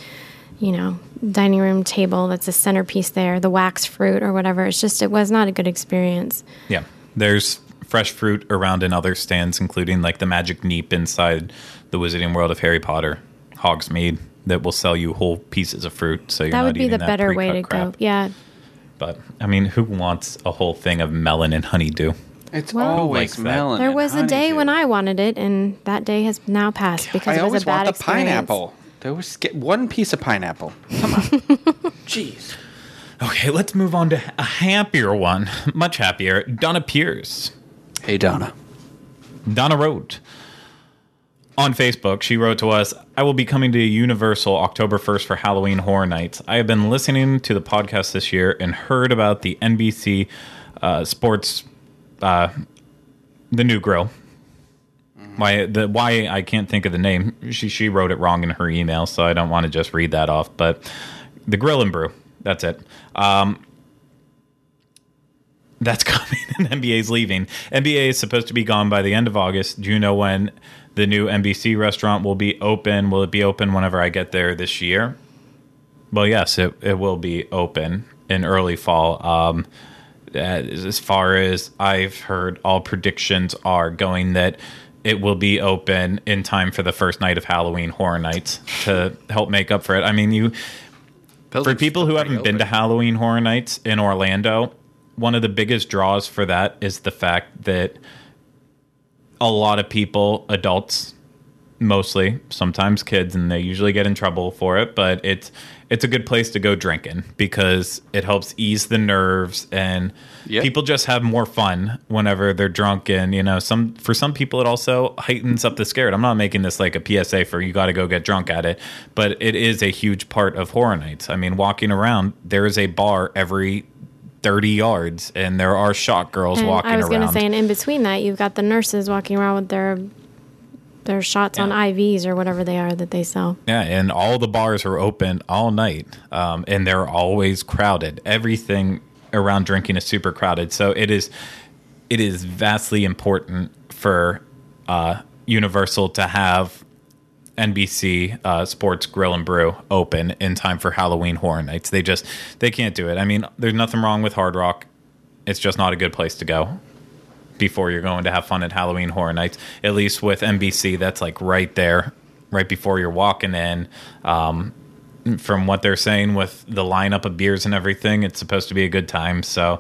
you know, dining room table that's a centerpiece there, the wax fruit or whatever. It's just, it was not a good experience. Yeah. There's... fresh fruit around in other stands, including like the Magic Neep inside the Wizarding World of Harry Potter, Hogsmeade, that will sell you whole pieces of fruit. So you're that would not be the better way to crap. Go. Yeah. But I mean, who wants a whole thing of melon and honeydew? It's well, always melon. There was a day when I wanted it, and that day has now passed because I it was a bad experience. I always want the experience. Pineapple. There was one piece of pineapple. Come on, jeez. Okay, let's move on to a happier one, much happier. Donna Pierce. Hey, Donna. Donna wrote on Facebook. She wrote to us, I will be coming to Universal October first for Halloween Horror Nights. I have been listening to the podcast this year and heard about the N B C uh, sports, uh, the new grill. Why the why I can't think of the name. She, she wrote it wrong in her email, so I don't want to just read that off. But the Grill and Brew, that's it. Um That's coming, and N B A's leaving. N B A is supposed to be gone by the end of August. Do you know when the new N B C restaurant will be open? Will it be open whenever I get there this year? Well, yes, it, it will be open in early fall. Um, as far as I've heard, all predictions are going that it will be open in time for the first night of Halloween Horror Nights to help make up for it. I mean, you for people who haven't been to Halloween Horror Nights in Orlando... one of the biggest draws for that is the fact that a lot of people, adults mostly, sometimes kids, and they usually get in trouble for it, but it's it's a good place to go drinking because it helps ease the nerves, and yep. people just have more fun whenever they're drunk. And, you know, some for some people it also heightens up the scare. I'm not making this like a P S A for you got to go get drunk at it, but it is a huge part of Horror Nights. I mean, walking around, there is a bar every thirty yards, and there are shock girls and walking around. I was going to say, and in between that, you've got the nurses walking around with their their shots yeah. on I Vs or whatever they are that they sell. Yeah, and all the bars are open all night, um, and they're always crowded. Everything around drinking is super crowded, so it is it is vastly important for uh, Universal to have N B C uh, Sports Grill and Brew open in time for Halloween Horror Nights. They just, they can't do it. I mean, there's nothing wrong with Hard Rock. It's just not a good place to go before you're going to have fun at Halloween Horror Nights. At least with N B C, that's like right there, right before you're walking in. Um, from what they're saying with the lineup of beers and everything, it's supposed to be a good time. So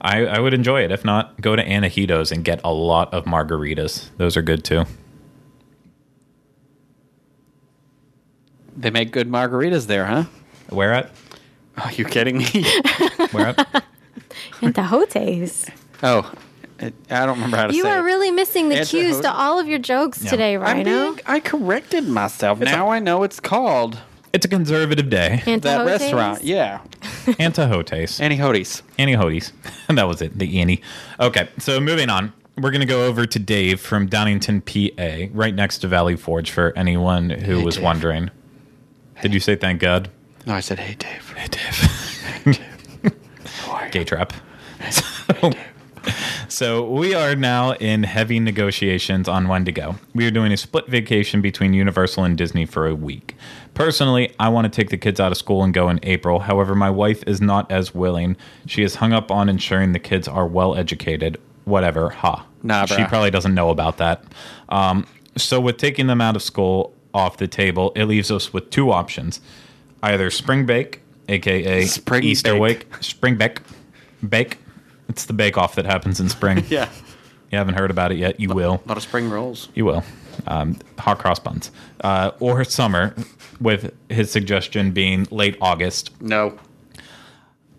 I, I would enjoy it. If not, go to Anahitos and get a lot of margaritas. Those are good too. They make good margaritas there, huh? Where at? Are you kidding me? Where at? In Tahotes. Oh, it, I don't remember how to you say it. You are really missing the cues to all of your jokes yeah. today, Rhino. Being, I corrected myself. It's now a, I know it's called. It's a conservative day. Antahotes? That restaurant, yeah. Antijotes. Anahitos. Anahitos. That was it. The Annie. Okay, so moving on. We're going to go over to Dave from Downingtown, P A, right next to Valley Forge for anyone who hey, was Dave. wondering. Hey. Did you say thank God? No, I said, hey, Dave. Hey, Dave. Hey, Dave. How are you? Gay trap. Hey, so, hey, Dave. So we are now in heavy negotiations on when to go. We are doing a split vacation between Universal and Disney for a week. Personally, I want to take the kids out of school and go in April. However, my wife is not as willing. She is hung up on ensuring the kids are well-educated. Whatever, ha. Nah, she probably doesn't know about that. Um, so with taking them out of school off the table, it leaves us with two options. Either spring bake, a k a. Spring Easter bake. Wake. Spring bake. Bake. It's the bake-off that happens in spring. Yeah. You haven't heard about it yet. You L- will. A lot of spring rolls. You will. Um, hot cross buns. Uh, or summer, with his suggestion being late August. No.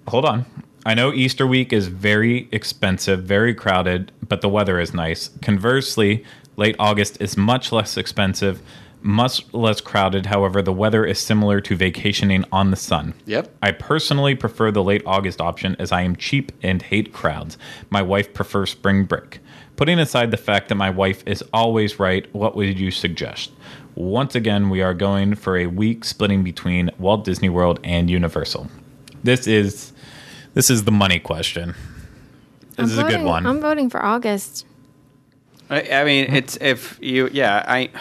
Hold on. I know Easter week is very expensive, very crowded, but the weather is nice. Conversely, late August is much less expensive, much less crowded. However, the weather is similar to vacationing on the sun. Yep. I personally prefer the late August option as I am cheap and hate crowds. My wife prefers spring break. Putting aside the fact that my wife is always right, what would you suggest? Once again, we are going for a week splitting between Walt Disney World and Universal. This is... This is the money question. This I'm is voting, a good one. I'm voting for August. I, I mean, it's if you, yeah, I,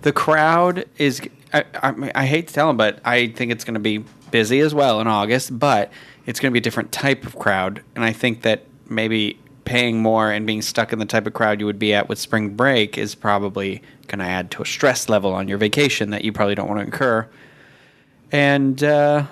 the crowd is, I, I, I hate to tell them, but I think it's going to be busy as well in August, but it's going to be a different type of crowd. And I think that maybe paying more and being stuck in the type of crowd you would be at with spring break is probably going to add to a stress level on your vacation that you probably don't want to incur. And, uh,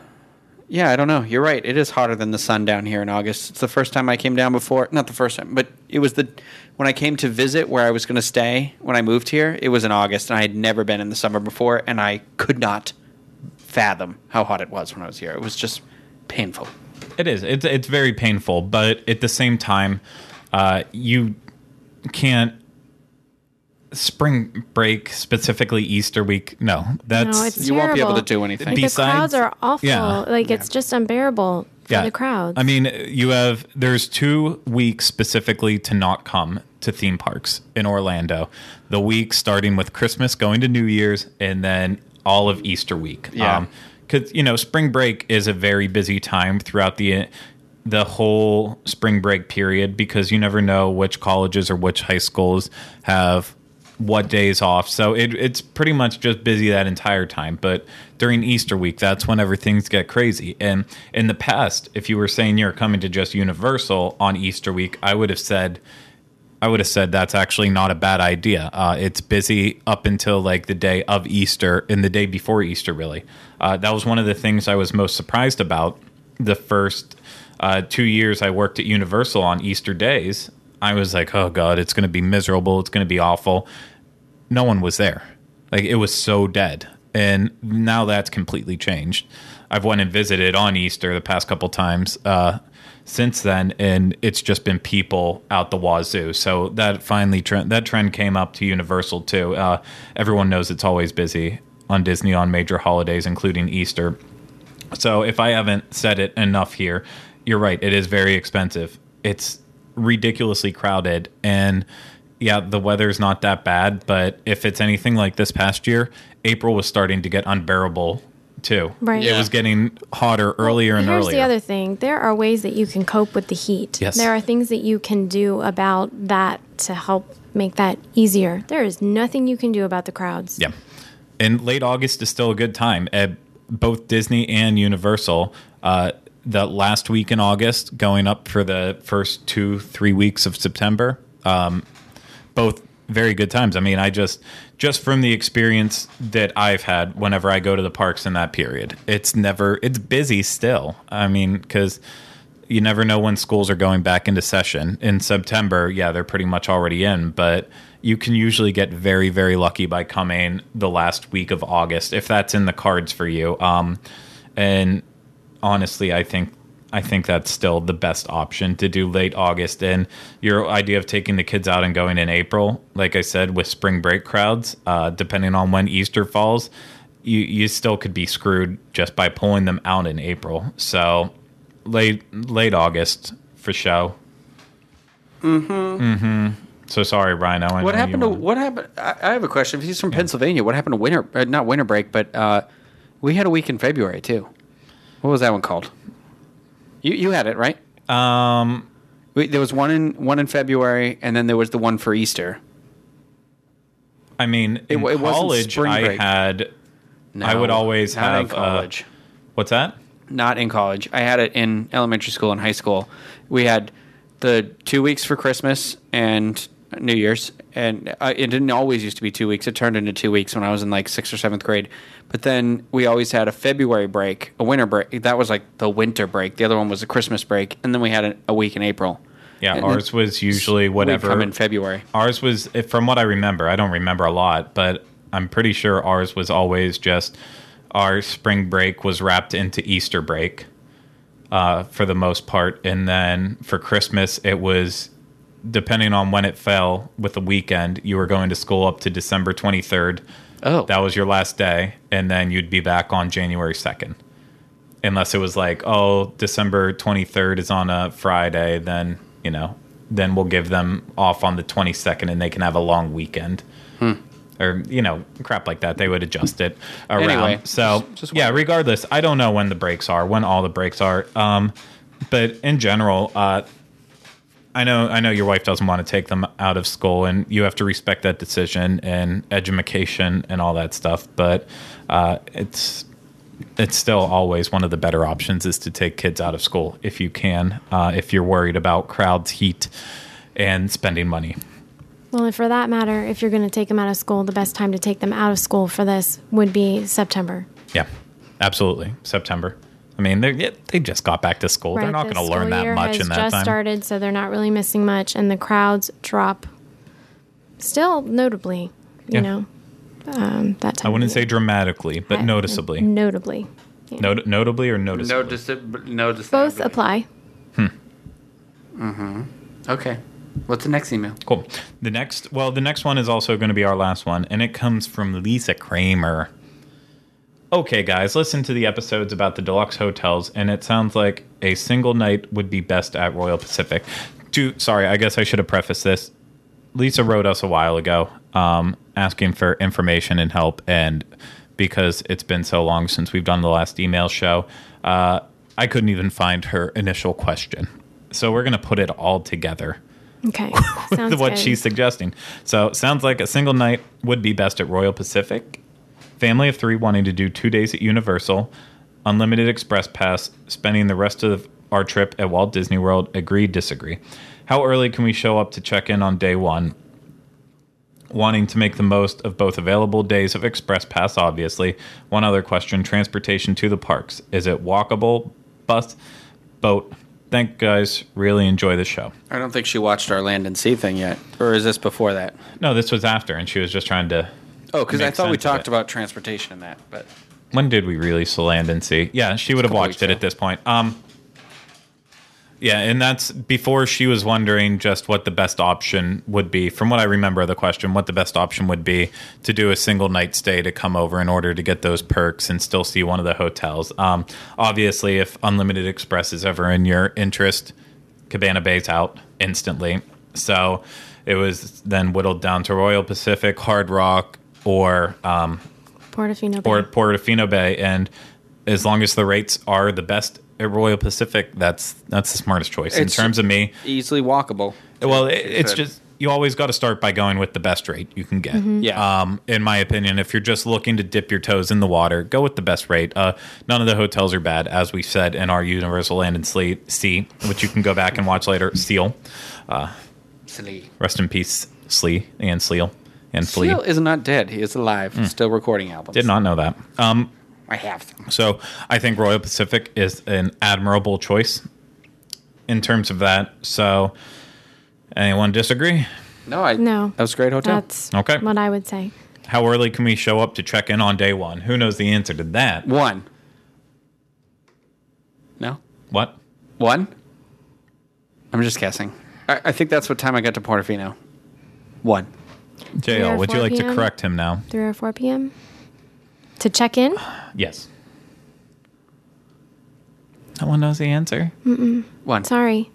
yeah, I don't know. You're right. It is hotter than the sun down here in August. It's the first time I came down before. Not the first time, but it was the when I came to visit where I was going to stay when I moved here, it was in August, and I had never been in the summer before, and I could not fathom how hot it was when I was here. It was just painful. It is. It's, it's very painful, but at the same time, uh, you can't spring break, specifically Easter week. No, that's no, it's you won't be able to do anything. Like besides, the crowds are awful. Yeah. Like yeah. It's just unbearable for yeah. the crowds. I mean, you have there's two weeks specifically to not come to theme parks in Orlando. The week starting with Christmas, going to New Year's, and then all of Easter week. Yeah, um, because you know spring break is a very busy time throughout the. the whole spring break period because you never know which colleges or which high schools have what days off. So it, it's pretty much just busy that entire time. But during Easter week, that's whenever things get crazy. And in the past, if you were saying you're coming to just Universal on Easter week, I would have said, I would have said that's actually not a bad idea. Uh, it's busy up until like the day of Easter and the day before Easter, really. Uh, that was one of the things I was most surprised about the first Uh, two years I worked at Universal on Easter days. I was like, oh, God, it's going to be miserable. It's going to be awful. No one was there. Like, it was so dead. And now that's completely changed. I've went and visited on Easter the past couple times uh, since then, and it's just been people out the wazoo. So that finally trend, that trend came up to Universal, too. Uh, everyone knows it's always busy on Disney on major holidays, including Easter. So if I haven't said it enough here, you're right. It is very expensive. It's ridiculously crowded. And yeah, the weather's not that bad. But if it's anything like this past year, April was starting to get unbearable too. Right. It yeah. was getting hotter earlier well, and here's earlier. Here's the other thing. There are ways that you can cope with the heat. Yes. There are things that you can do about that to help make that easier. There is nothing you can do about the crowds. Yeah. And late August is still a good time at both Disney and Universal. Uh, The last week in August, going up for the first two, three weeks of September, um, both very good times. I mean, I just, just from the experience that I've had whenever I go to the parks in that period, it's never, it's busy still. I mean, because you never know when schools are going back into session. In September, yeah, they're pretty much already in, but you can usually get very, very lucky by coming the last week of August, if that's in the cards for you. Um, and honestly, I think I think that's still the best option to do late August. And your idea of taking the kids out and going in April, like I said, with spring break crowds, uh, depending on when Easter falls, you you still could be screwed just by pulling them out in April. So late late August for show. Mm-hmm. Mm-hmm. So sorry, Ryan. I what happened to wanted... what happened? I, I have a question. He's from yeah. Pennsylvania. What happened to winter? Uh, not winter break, but uh, we had a week in February too. What was that one called? You you had it right. Um, we, there was one in one in February, and then there was the one for Easter. I mean, in it, it college, wasn't I had. No, I would always not have in college. Uh, what's that? Not in college. I had it in elementary school and high school. We had the two weeks for Christmas and New Year's, and uh, it didn't always used to be two weeks. It turned into two weeks when I was in like sixth or seventh grade. But then we always had a February break, a winter break. That was like the winter break. The other one was a Christmas break, and then we had a, a week in April. Yeah, and ours was usually whatever. We'd come in February. Ours was, from what I remember, I don't remember a lot, but I'm pretty sure ours was always just our spring break was wrapped into Easter break uh, for the most part. And then for Christmas, it was, depending on when it fell with the weekend, you were going to school up to December twenty-third. Oh. That was your last day. And then you'd be back on January second. Unless it was like, oh, December twenty-third is on a Friday, then... You know, then we'll give them off on the twenty-second and they can have a long weekend hmm. or, you know, crap like that. They would adjust it around. Anyway, so, just, just yeah, regardless, I don't know when the breaks are, when all the breaks are. Um, but in general, uh, I know I know your wife doesn't want to take them out of school and you have to respect that decision and education and all that stuff. But uh, it's it's still always one of the better options is to take kids out of school if you can, uh, if you're worried about crowds, heat, and spending money. Well, and for that matter, if you're going to take them out of school, the best time to take them out of school for this would be September. Yeah, absolutely. September. I mean, they they just got back to school. Right, they're not going to learn that much in that time. The school year has just started, so they're not really missing much, and the crowds drop still notably, you yeah. know. Um, that time I wouldn't say dramatically, but I, noticeably. Notably. Yeah. Not- notably or noticeably? Notici- noticeably. Both apply. Hmm. Mm-hmm. Okay. What's the next email? Cool. The next, well, the next one is also going to be our last one, and it comes from Lisa Kramer. Okay, guys, listen to the episodes about the deluxe hotels, and it sounds like a single night would be best at Royal Pacific. To, sorry, I guess I should have prefaced this. Lisa wrote us a while ago um, asking for information and help, and because it's been so long since we've done the last email show, uh, I couldn't even find her initial question. So we're going to put it all together. Okay. With sounds what good. She's suggesting. So sounds like a single night would be best at Royal Pacific. Family of three wanting to do two days at Universal. Unlimited Express Pass. Spending the rest of our trip at Walt Disney World. Agree, disagree. How early can we show up to check in on day one? Wanting to make the most of both available days of Express Pass, obviously. One other question, transportation to the parks. Is it walkable, bus, boat? Thank guys. Really enjoy the show. I don't think she watched our Land and Sea thing yet. Or is this before that? No, this was after, and she was just trying to... Oh, because I thought we talked about transportation in that, but... When did we release the Land and Sea? Yeah, she would have watched it at this point. Um... Yeah, and that's before she was wondering just what the best option would be. From what I remember of the question, what the best option would be to do a single night stay to come over in order to get those perks and still see one of the hotels. Um, obviously, if Unlimited Express is ever in your interest, Cabana Bay's out instantly. So it was then whittled down to Royal Pacific, Hard Rock, or um, Portofino Bay. Or Portofino Bay. And as long as the rates are the best at Royal Pacific, that's that's the smartest choice. It's in terms of me. Easily walkable. Well, it, it's just you always got to start by going with the best rate you can get. Mm-hmm. Yeah. Um, in my opinion, if you're just looking to dip your toes in the water, go with the best rate. Uh, none of the hotels are bad, as we said in our Universal Land and Sea, which you can go back and watch later. Seal. Uh, Slee. Rest in peace, Slee and Sleel and Flea. Sleel is not dead. He is alive. Mm. Still recording albums. Did not know that. Um. I have them. So I think Royal Pacific is an admirable choice in terms of that. So anyone disagree? No, I no. That was a great hotel. That's okay. What I would say. How early can we show up to check in on day one? Who knows the answer to that? One. No. What? One? I'm just guessing. I, I think that's what time I got to Portofino. One. J L, would you like p m to correct him now? three or four p.m.? To check in? Yes. No one knows the answer. Mm-mm. One. Sorry.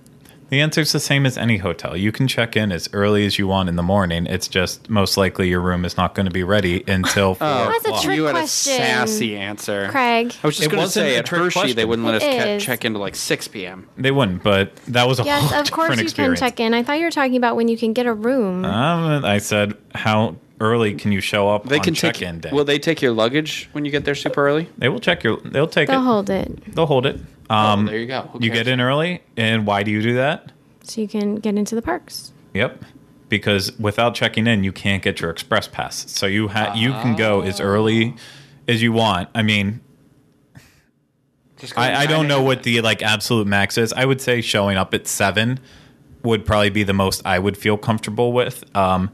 The answer's the same as any hotel. You can check in as early as you want in the morning. It's just most likely your room is not going to be ready until four oh, o'clock. That's a trick you question. You had a sassy answer. Craig. I was just going to say at Hershey question. they wouldn't let it us is. check in to like six p.m. They wouldn't, but that was a yes, whole different experience. Yes, of course you can check in. I thought you were talking about when you can get a room. Um, I said how early can you show up they on check-in day. Will they take your luggage when you get there super early? They will check your... They'll take they'll it. They'll hold it. They'll hold it. Um, oh, there you go. You get in early, and why do you do that? So you can get into the parks. Yep, because without checking in, you can't get your express pass. So you ha- oh. you can go as early as you want. I mean, Just I, I don't know what the like absolute max is. I would say showing up at seven would probably be the most I would feel comfortable with. Um,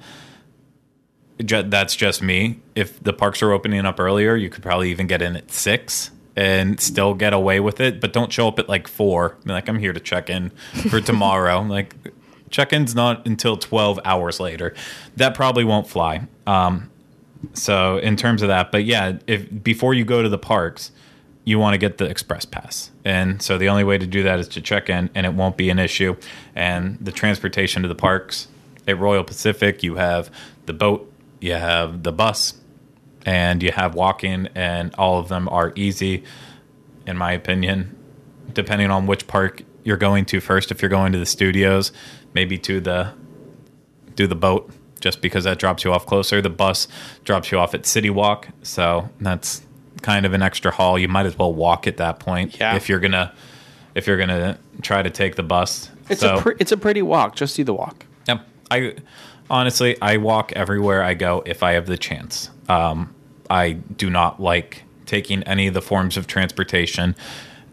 that's just me. If the parks are opening up earlier, you could probably even get in at six. And still get away with it, but don't show up at like four. I mean, like, I'm here to check in for tomorrow. Like, check-in's not until twelve hours later. That probably won't fly. Um, so in terms of that, but yeah, if before you go to the parks, you want to get the express pass. And so the only way to do that is to check in, and it won't be an issue. And the transportation to the parks at Royal Pacific, you have the boat, you have the bus, and you have walking, and all of them are easy, in my opinion, depending on which park you're going to first. If you're going to the studios, maybe to the do the boat, just because that drops you off closer. The bus drops you off at City Walk, so that's kind of an extra haul. You might as well walk at that point yeah. if you're gonna if you're gonna try to take the bus. It's so, a pre- it's a pretty walk. Just do the walk. Yep. I honestly I walk everywhere I go if I have the chance. Um, I do not like taking any of the forms of transportation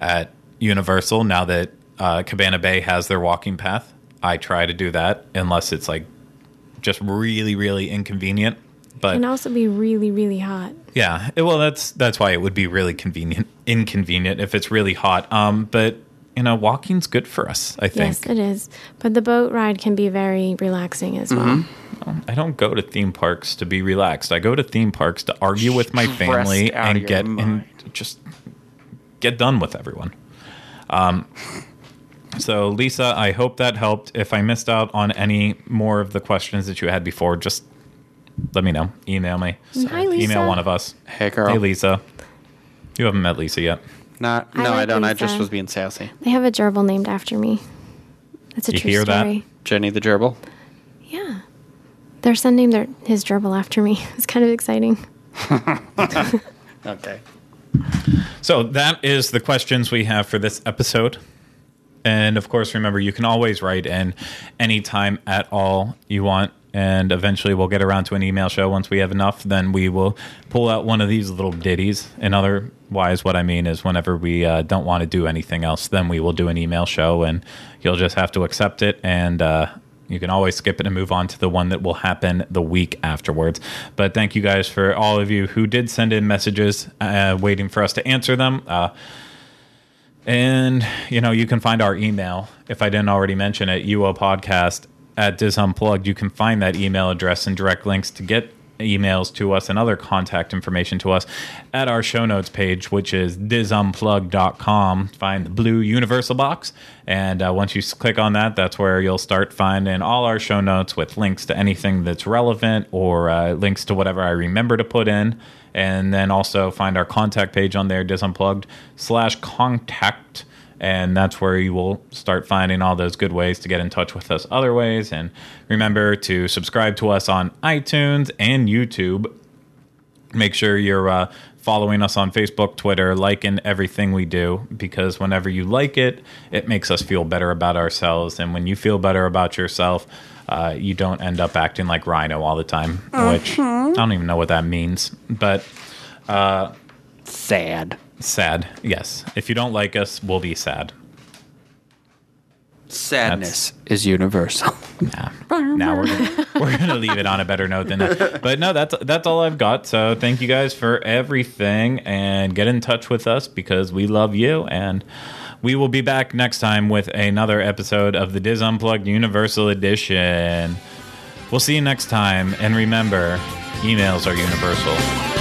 at Universal. Now that uh, Cabana Bay has their walking path, I try to do that unless it's like just really, really inconvenient. But it can also be really, really hot. Yeah, it, well, that's that's why it would be really convenient, inconvenient if it's really hot. Um, but you know, walking's good for us, I think. Yes, it is. But the boat ride can be very relaxing as well. Mm-hmm. I don't go to theme parks to be relaxed. I go to theme parks to argue with my family and get and just get done with everyone. Um, so, Lisa, I hope that helped. If I missed out on any more of the questions that you had before, just let me know. Email me. So, hi, Lisa. Email one of us. Hey, girl. Hey, Lisa. You haven't met Lisa yet. Not, no, I, like I don't. Lisa. I just was being sassy. They have a gerbil named after me. That's a you true hear story. That? Jenny the gerbil? Yeah. Their son named their, his gerbil after me. It's kind of exciting. Okay. So that is the questions we have for this episode. And, of course, remember, you can always write in anytime at all you want. And eventually we'll get around to an email show. Once we have enough, then we will pull out one of these little ditties. And otherwise, what I mean is whenever we uh, don't want to do anything else, then we will do an email show. And you'll just have to accept it and... uh you can always skip it and move on to the one that will happen the week afterwards. But thank you guys for all of you who did send in messages uh, waiting for us to answer them. Uh, and, you know, you can find our email. If I didn't already mention it, uopodcast at Diz Unplugged. You can find that email address and direct links to get emails to us and other contact information to us at our show notes page, which is diz unplugged dot com. Find the blue Universal box, and uh, once you click on that, that's where you'll start finding all our show notes with links to anything that's relevant or uh, links to whatever I remember to put in. And then also find our contact page on there, diz unplugged slash contact, and that's where you will start finding all those good ways to get in touch with us other ways. And remember to subscribe to us on iTunes and YouTube. Make sure you're uh, following us on Facebook, Twitter, liking everything we do, because whenever you like it, it makes us feel better about ourselves. And when you feel better about yourself, uh, you don't end up acting like Rhino all the time, uh-huh. which I don't even know what that means. But uh, sad. Sad, yes. If you don't like us, we'll be sad. Sadness that's, is universal. Nah. Now we're gonna, we're gonna leave it on a better note than that. But no, that's that's all I've got. So thank you guys for everything, and get in touch with us because we love you. And we will be back next time with another episode of the Diz Unplugged Universal Edition. We'll see you next time, and remember, emails are universal.